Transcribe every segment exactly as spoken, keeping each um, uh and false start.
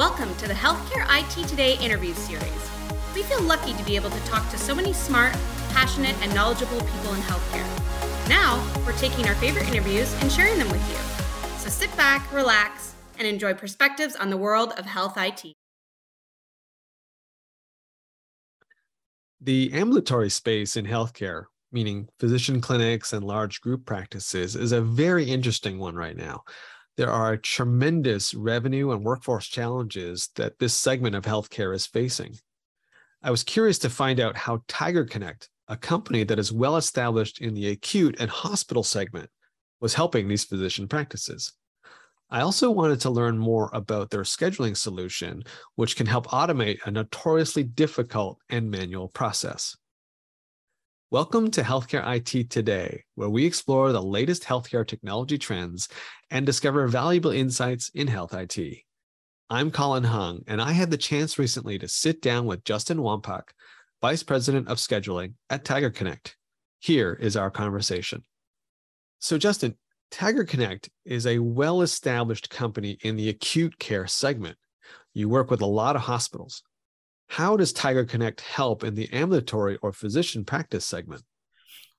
Welcome to the Healthcare I T Today interview series. We feel lucky to be able to talk to so many smart, passionate, and knowledgeable people in healthcare. Now, we're taking our favorite interviews and sharing them with you. So sit back, relax, and enjoy perspectives on the world of health I T. The ambulatory space in healthcare, meaning physician clinics and large group practices, is a very interesting one right now. There are tremendous revenue and workforce challenges that this segment of healthcare is facing. I was curious to find out how TigerConnect, a company that is well established in the acute and hospital segment, was helping these physician practices. I also wanted to learn more about their scheduling solution, which can help automate a notoriously difficult and manual process. Welcome to Healthcare I T Today, where we explore the latest healthcare technology trends and discover valuable insights in health I T. I'm Colin Hung, and I had the chance recently to sit down with Justin Wampach, Vice President of Scheduling at TigerConnect. Here is our conversation. So Justin, TigerConnect is a well-established company in the acute care segment. You work with a lot of hospitals. How does TigerConnect help in the ambulatory or physician practice segment?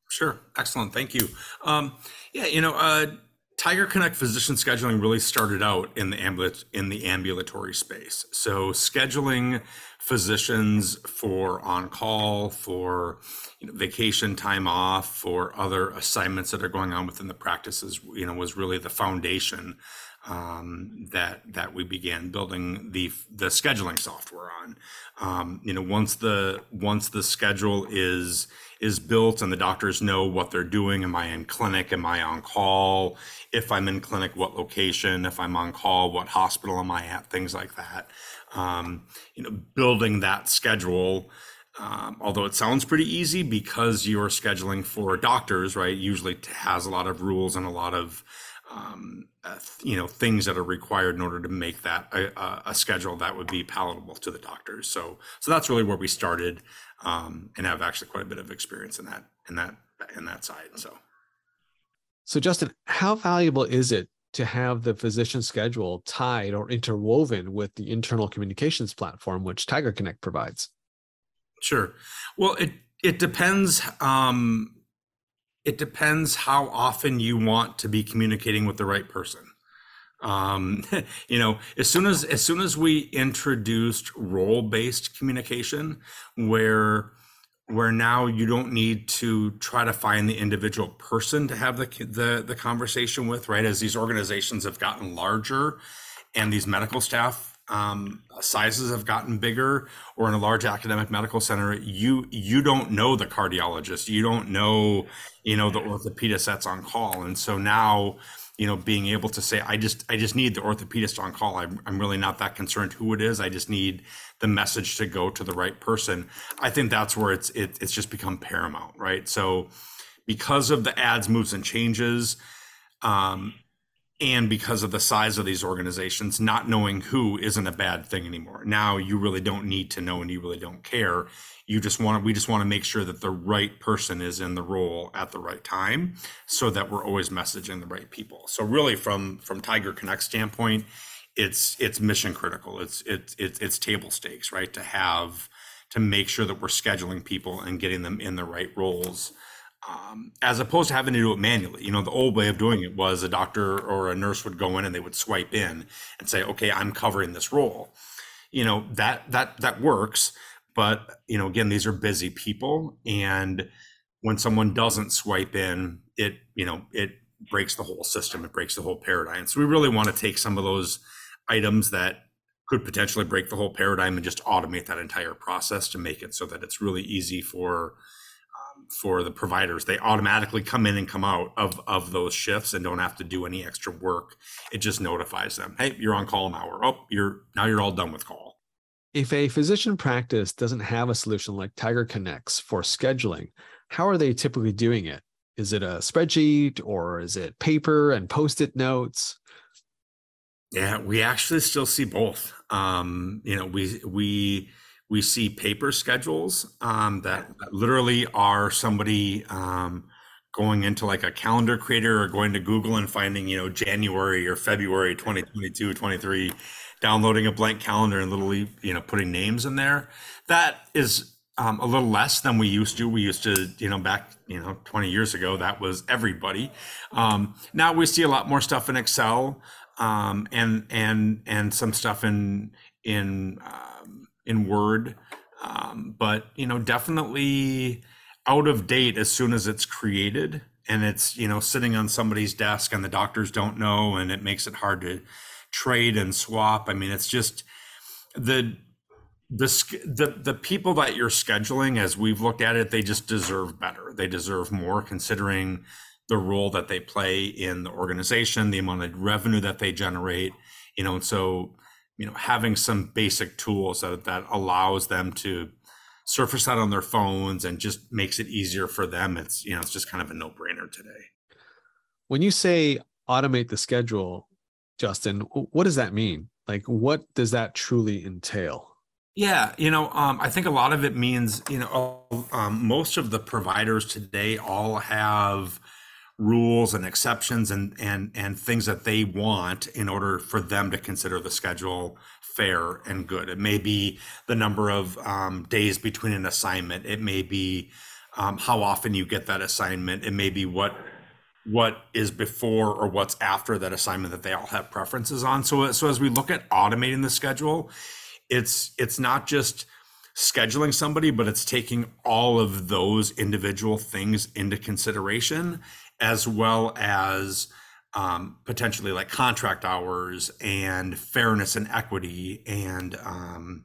Sure. Excellent. Thank you. Um, yeah, you know, uh, TigerConnect physician scheduling really started out in the, ambul- in the ambulatory space. So scheduling physicians for on-call, for you know, vacation time off, for other assignments that are going on within the practices, you know, was really the foundation Um, that that we began building the the scheduling software on. Um, you know, once the once the schedule is is built and the doctors know what they're doing. Am I in clinic? Am I on call? If I'm in clinic, what location? If I'm on call, what hospital am I at? Things like that. Um, you know, building that schedule. Um, although it sounds pretty easy because you're scheduling for doctors, right? Usually has a lot of rules and a lot of Um, uh, you know, things that are required in order to make that a, a schedule that would be palatable to the doctors. So, so that's really where we started, um, and have actually quite a bit of experience in that, in that, in that side. So, so Justin, how valuable is it to have the physician schedule tied or interwoven with the internal communications platform, which TigerConnect provides? Sure. Well, it it depends. Um, It depends how often you want to be communicating with the right person. Um, you know, as soon as as soon as we introduced role-based communication, where where now you don't need to try to find the individual person to have the the, the conversation with, right? As these organizations have gotten larger, and these medical staff Um, sizes have gotten bigger, or in a large academic medical center, you you don't know the cardiologist, you don't know, you know, the orthopedist that's on call. And so now, you know, being able to say, I just I just need the orthopedist on call. I'm, I'm really not that concerned who it is. I just need the message to go to the right person. I think that's where it's it, it's just become paramount, right? So because of the adds, moves, and changes, um, and because of the size of these organizations, not knowing who isn't a bad thing anymore. Now you really don't need to know and you really don't care. You just want to, we just want to make sure that the right person is in the role at the right time so that we're always messaging the right people. So really from, from TigerConnect standpoint, it's, it's mission critical. It's, it's, it's, it's table stakes, right? To have, to make sure that we're scheduling people and getting them in the right roles. Um, as opposed to having to do it manually. You know, the old way of doing it was a doctor or a nurse would go in and they would swipe in and say, okay, I'm covering this role. You know, that, that, that works, but you know, again, these are busy people. And when someone doesn't swipe in, it, you know, it breaks the whole system. It breaks the whole paradigm. So we really want to take some of those items that could potentially break the whole paradigm and just automate that entire process to make it so that it's really easy for for the providers. They automatically come in and come out of, of those shifts and don't have to do any extra work. It just notifies them, hey, you're on call now, or oh, you're now you're all done with call. If a physician practice doesn't have a solution like TigerConnect's for scheduling, how are they typically doing it? Is it a spreadsheet or is it paper and post-it notes? Yeah, we actually still see both. Um, you know, we we We see paper schedules um, that literally are somebody um, going into like a calendar creator or going to Google and finding, you know, January or February twenty twenty-two, twenty-three, downloading a blank calendar and literally, you know, putting names in there. That is um, a little less than we used to. We used to, you know, back, you know, twenty years ago, that was everybody. Um, now we see a lot more stuff in Excel um, and and and some stuff in in um, in Word, um, but you know, definitely out of date as soon as it's created and it's, you know, sitting on somebody's desk and the doctors don't know, and it makes it hard to trade and swap. I mean, it's just the the the, the people that you're scheduling, as we've looked at it, they just deserve better. They deserve more, considering the role that they play in the organization, the amount of revenue that they generate, you know, and so, you know, having some basic tools that, that allows them to surface that on their phones and just makes it easier for them. It's, you know, it's just kind of a no-brainer today. When you say automate the schedule, Justin, what does that mean? Like, what does that truly entail? Yeah, you know, um, I think a lot of it means, you know, um, most of the providers today all have rules and exceptions and and and things that they want in order for them to consider the schedule fair and good. It may be the number of um, days between an assignment. It may be um, how often you get that assignment. It may be what what is before or what's after that assignment that they all have preferences on. So so as we look at automating the schedule, it's it's not just scheduling somebody, but it's taking all of those individual things into consideration, as well as um, potentially like contract hours and fairness and equity and um,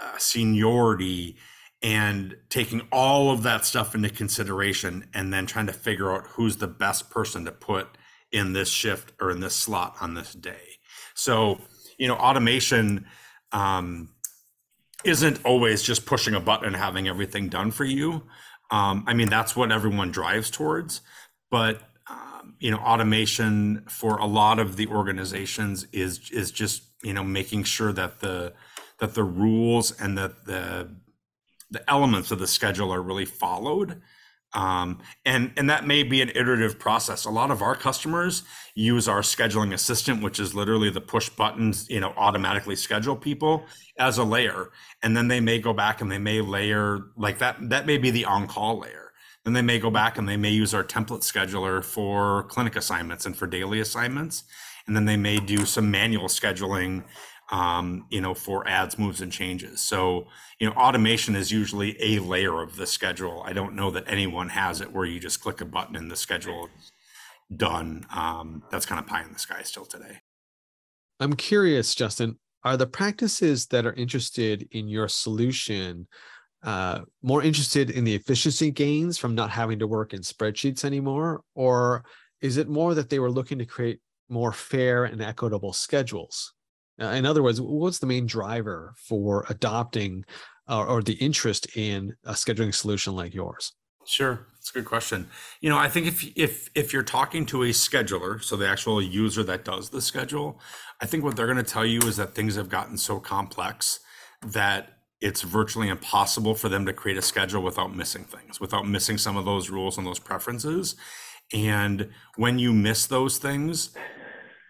uh, seniority, and taking all of that stuff into consideration and then trying to figure out who's the best person to put in this shift or in this slot on this day. So, you know, automation um, isn't always just pushing a button and having everything done for you. Um, I mean, that's what everyone drives towards. But, um, you know, automation for a lot of the organizations is is just, you know, making sure that the that the rules and that the the elements of the schedule are really followed. Um, and, and that may be an iterative process. A lot of our customers use our scheduling assistant, which is literally the push buttons, you know, automatically schedule people, as a layer. And then they may go back and they may layer like that. That may be the on-call layer. Then they may go back and they may use our template scheduler for clinic assignments and for daily assignments. And then they may do some manual scheduling, um, you know, for adds, moves, and changes. So, you know, automation is usually a layer of the schedule. I don't know that anyone has it where you just click a button and the schedule is done. Um, that's kind of pie in the sky still today. I'm curious, Justin, are the practices that are interested in your solution Uh, more interested in the efficiency gains from not having to work in spreadsheets anymore? Or is it more that they were looking to create more fair and equitable schedules? Uh, in other words, what's the main driver for adopting uh, or the interest in a scheduling solution like yours? Sure, that's a good question. You know, I think if if if you're talking to a scheduler, so the actual user that does the schedule, I think what they're going to tell you is that things have gotten so complex that it's virtually impossible for them to create a schedule without missing things, without missing some of those rules and those preferences. And when you miss those things,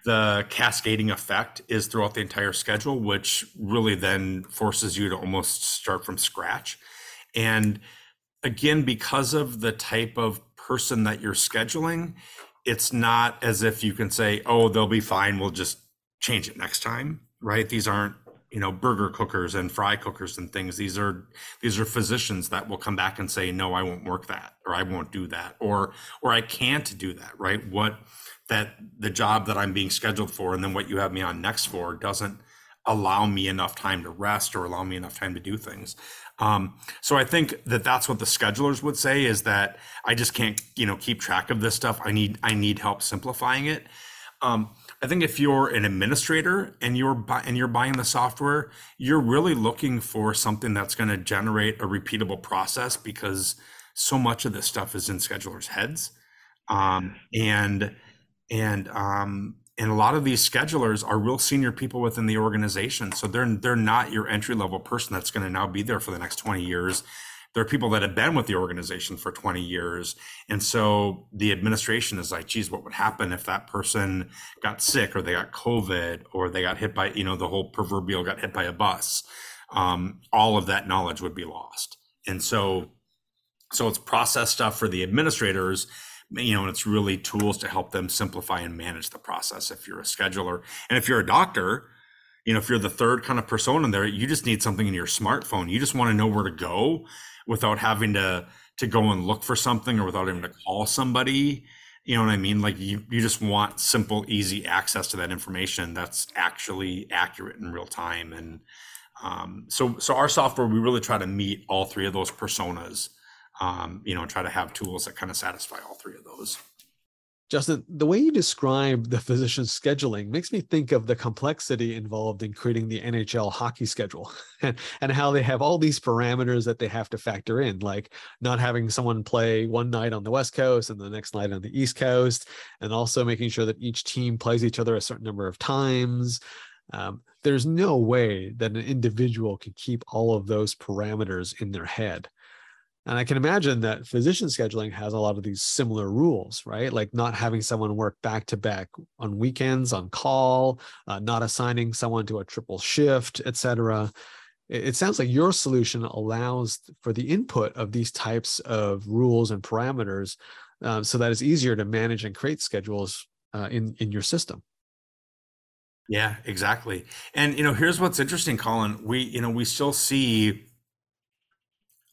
the cascading effect is throughout the entire schedule, which really then forces you to almost start from scratch. And again, because of the type of person that you're scheduling, it's not as if you can say, oh, they'll be fine, we'll just change it next time, right? These aren't, you know, burger cookers and fry cookers and things. These are these are physicians that will come back and say, no, I won't work that, or I won't do that, or or I can't do that, right? What that the job that I'm being scheduled for and then what you have me on next for doesn't allow me enough time to rest or allow me enough time to do things. Um, so I think that that's what the schedulers would say, is that I just can't, you know, keep track of this stuff. I need I need help simplifying it. Um, I think if you're an administrator and you're bu- and you're buying the software, you're really looking for something that's going to generate a repeatable process, because so much of this stuff is in schedulers' heads, um, and and um, and a lot of these schedulers are real senior people within the organization, so they're they're not your entry level person that's going to now be there for the next twenty years, There are people that have been with the organization for twenty years. And so the administration is like, geez, what would happen if that person got sick or they got COVID or they got hit by, you know, the whole proverbial got hit by a bus. Um, all of that knowledge would be lost. And so, so it's process stuff for the administrators, you know, and it's really tools to help them simplify and manage the process. If you're a scheduler and if you're a doctor, you know, if you're the third kind of persona there, you just need something in your smartphone. You just want to know where to go without having to, to go and look for something or without having to call somebody. You know what I mean? Like you, you just want simple, easy access to that information that's actually accurate in real time. And um, so, so our software, we really try to meet all three of those personas, um, you know, and try to have tools that kind of satisfy all three of those. Justin, the way you describe the physician scheduling makes me think of the complexity involved in creating the N H L hockey schedule and, and how they have all these parameters that they have to factor in, like not having someone play one night on the West Coast and the next night on the East Coast, and also making sure that each team plays each other a certain number of times. Um, there's no way that an individual can keep all of those parameters in their head. And I can imagine that physician scheduling has a lot of these similar rules, right? Like not having someone work back to back on weekends, on call, uh, not assigning someone to a triple shift, et cetera. It, it sounds like your solution allows for the input of these types of rules and parameters um, so that it's easier to manage and create schedules uh, in, in your system. Yeah, exactly. And, you know, here's what's interesting, Colin. We, you know, we still see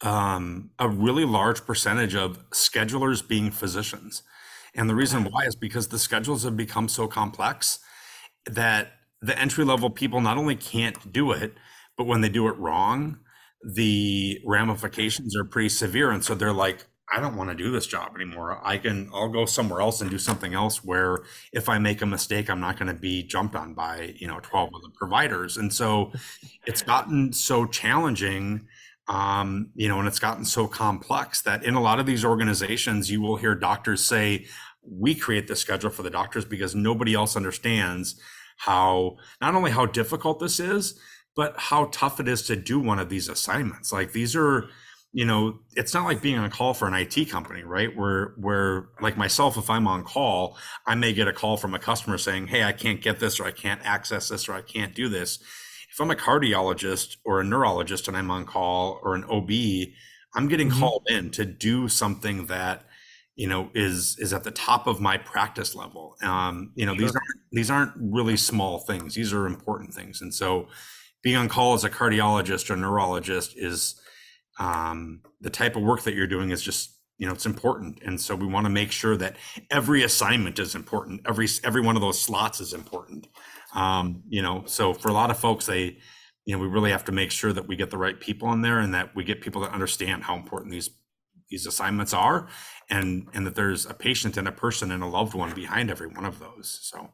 Um, a really large percentage of schedulers being physicians. And the reason why is because the schedules have become so complex that the entry-level people not only can't do it, but when they do it wrong, the ramifications are pretty severe. And so they're like, I don't want to do this job anymore. I can, I'll go somewhere else and do something else where if I make a mistake, I'm not going to be jumped on by, you know, twelve other providers. And so it's gotten so challenging. Um, you know, and it's gotten so complex that in a lot of these organizations, you will hear doctors say, we create the schedule for the doctors because nobody else understands how, not only how difficult this is, but how tough it is to do one of these assignments. Like these are, you know, it's not like being on call for an I T company, right? Where, where like myself, if I'm on call, I may get a call from a customer saying, hey, I can't get this, or I can't access this, or I can't do this. If I'm a cardiologist or a neurologist and I'm on call, or an O B, I'm getting mm-hmm. called in to do something that, you know, is, is at the top of my practice level. Um, you know, sure. these aren't, these aren't really small things. These are important things. And so being on call as a cardiologist or neurologist is um, the type of work that you're doing is just, you know, it's important. And so we want to make sure that every assignment is important. Every, every one of those slots is important. Um, you know, so for a lot of folks, they, you know, we really have to make sure that we get the right people in there and that we get people that understand how important these, these assignments are, and, and that there's a patient and a person and a loved one behind every one of those. So,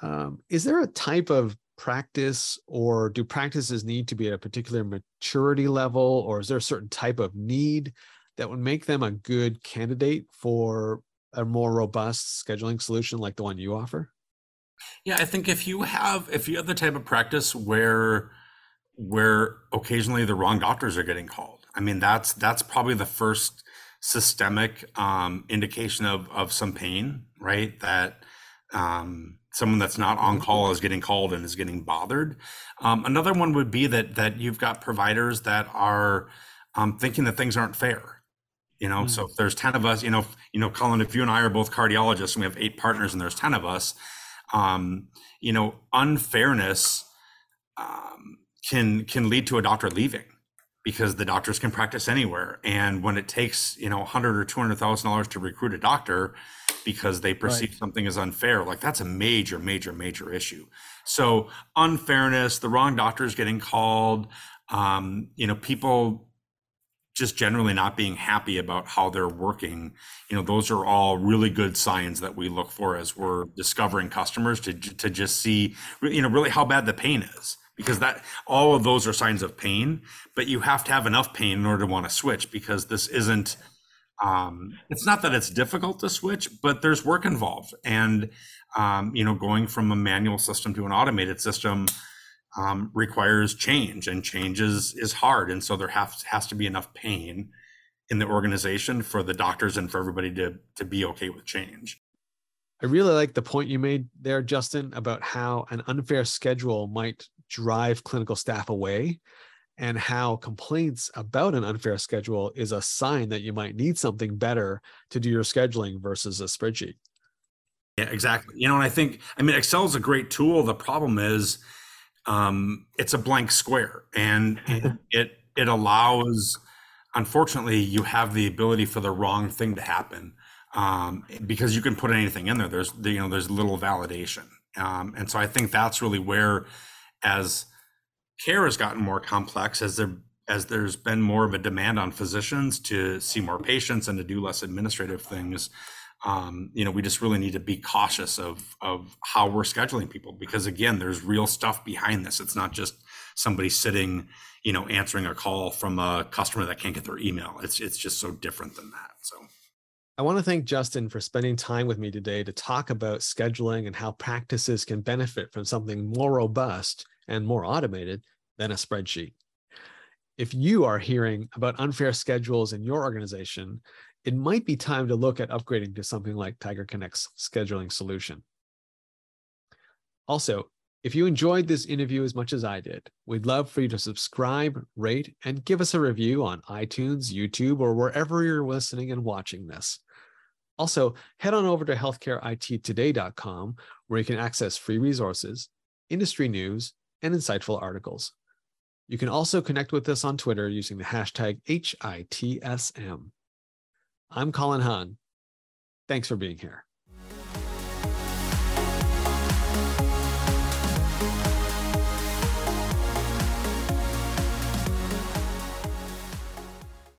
um, is there a type of practice, or do practices need to be at a particular maturity level, or is there a certain type of need that would make them a good candidate for a more robust scheduling solution like the one you offer? Yeah, I think if you have if you have the type of practice where where occasionally the wrong doctors are getting called, I mean, that's that's probably the first systemic um, indication of of some pain, right? That um, someone that's not on call is getting called and is getting bothered. Um, another one would be that that you've got providers that are um, thinking that things aren't fair. You know, mm-hmm. so if there's ten of us, you know, you know, Colin, if you and I are both cardiologists and we have eight partners and there's ten of us. Um, you know, unfairness um, can can lead to a doctor leaving because the doctors can practice anywhere. And when it takes, you know, one hundred thousand dollars or two hundred thousand dollars to recruit a doctor because they perceive right. something as unfair, like that's a major, major, major issue. So unfairness, the wrong doctors getting called, um, you know, people just generally not being happy about how they're working. You know, those are all really good signs that we look for as we're discovering customers to, to just see, you know, really how bad the pain is, because that, all of those are signs of pain, but you have to have enough pain in order to want to switch, because this isn't, um, it's not that it's difficult to switch, but there's work involved. And, um, you know, going from a manual system to an automated system, um, requires change, and change is, is hard. And so there has, has to be enough pain in the organization for the doctors and for everybody to, to be okay with change. I really like the point you made there, Justin, about how an unfair schedule might drive clinical staff away, and how complaints about an unfair schedule is a sign that you might need something better to do your scheduling versus a spreadsheet. Yeah, exactly. You know, and I think, I mean, Excel is a great tool. The problem is um, it's a blank square, and it, it allows, unfortunately, you have the ability for the wrong thing to happen, um, because you can put anything in there. There's, you know, there's little validation. Um, and so I think that's really where, as care has gotten more complex, as there as there's been more of a demand on physicians to see more patients and to do less administrative things, um, you know, we just really need to be cautious of of how we're scheduling people, because again, there's real stuff behind this. It's not just somebody sitting, you know, answering a call from a customer that can't get their email. It's it's just so different than that. So I want to thank Justin for spending time with me today to talk about scheduling and how practices can benefit from something more robust and more automated than a spreadsheet. If you are hearing about unfair schedules in your organization, it might be time to look at upgrading to something like TigerConnect's scheduling solution. Also, if you enjoyed this interview as much as I did, we'd love for you to subscribe, rate, and give us a review on iTunes, YouTube, or wherever you're listening and watching this. Also, head on over to healthcare I T today dot com, where you can access free resources, industry news, and insightful articles. You can also connect with us on Twitter using the hashtag H I T S M. I'm Colin Hung. Thanks for being here.